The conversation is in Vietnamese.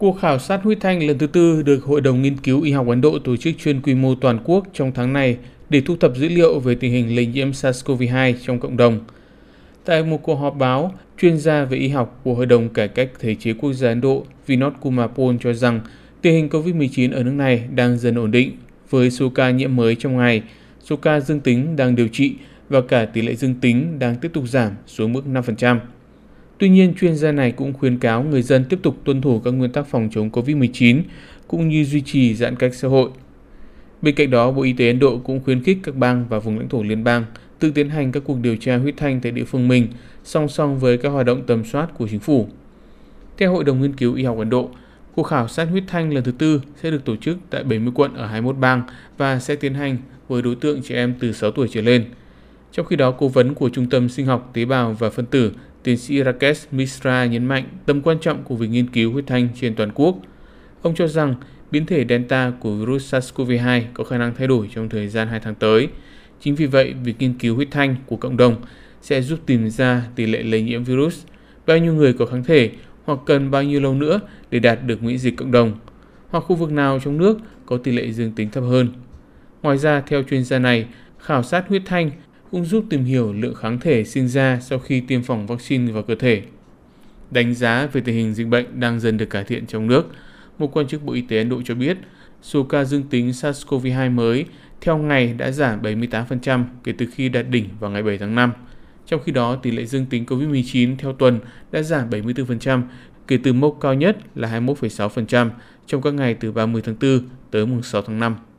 Cuộc khảo sát huyết thanh lần thứ tư được Hội đồng Nghiên cứu Y học Ấn Độ tổ chức trên quy mô toàn quốc trong tháng này để thu thập dữ liệu về tình hình lây nhiễm SARS-CoV-2 trong cộng đồng. Tại một cuộc họp báo, chuyên gia về y học của Hội đồng Cải cách Thể chế Quốc gia Ấn Độ Vinod Kumapol cho rằng tình hình COVID-19 ở nước này đang dần ổn định với số ca nhiễm mới trong ngày, số ca dương tính đang điều trị và cả tỷ lệ dương tính đang tiếp tục giảm xuống mức 5%. Tuy nhiên, chuyên gia này cũng khuyến cáo người dân tiếp tục tuân thủ các nguyên tắc phòng chống COVID-19 cũng như duy trì giãn cách xã hội. Bên cạnh đó, Bộ Y tế Ấn Độ cũng khuyến khích các bang và vùng lãnh thổ liên bang tự tiến hành các cuộc điều tra huyết thanh tại địa phương mình song song với các hoạt động tầm soát của chính phủ. Theo Hội đồng Nghiên cứu Y học Ấn Độ, cuộc khảo sát huyết thanh lần thứ tư sẽ được tổ chức tại 70 quận ở 21 bang và sẽ tiến hành với đối tượng trẻ em từ 6 tuổi trở lên. Trong khi đó, cố vấn của Trung tâm Sinh học, Tế bào và Phân tử, tiến sĩ Rakesh Misra nhấn mạnh tầm quan trọng của việc nghiên cứu huyết thanh trên toàn quốc. Ông cho rằng biến thể Delta của virus SARS-CoV-2 có khả năng thay đổi trong thời gian 2 tháng tới. Chính vì vậy, việc nghiên cứu huyết thanh của cộng đồng sẽ giúp tìm ra tỷ lệ lây nhiễm virus, bao nhiêu người có kháng thể hoặc cần bao nhiêu lâu nữa để đạt được miễn dịch cộng đồng, hoặc khu vực nào trong nước có tỷ lệ dương tính thấp hơn. Ngoài ra, theo chuyên gia này, khảo sát huyết thanh cũng giúp tìm hiểu lượng kháng thể sinh ra sau khi tiêm phòng vaccine vào cơ thể. Đánh giá về tình hình dịch bệnh đang dần được cải thiện trong nước, một quan chức Bộ Y tế Ấn Độ cho biết số ca dương tính SARS-CoV-2 mới theo ngày đã giảm 78% kể từ khi đạt đỉnh vào ngày 7 tháng 5. Trong khi đó, tỷ lệ dương tính COVID-19 theo tuần đã giảm 74% kể từ mốc cao nhất là 21,6% trong các ngày từ 30 tháng 4 tới mùng 6 tháng 5.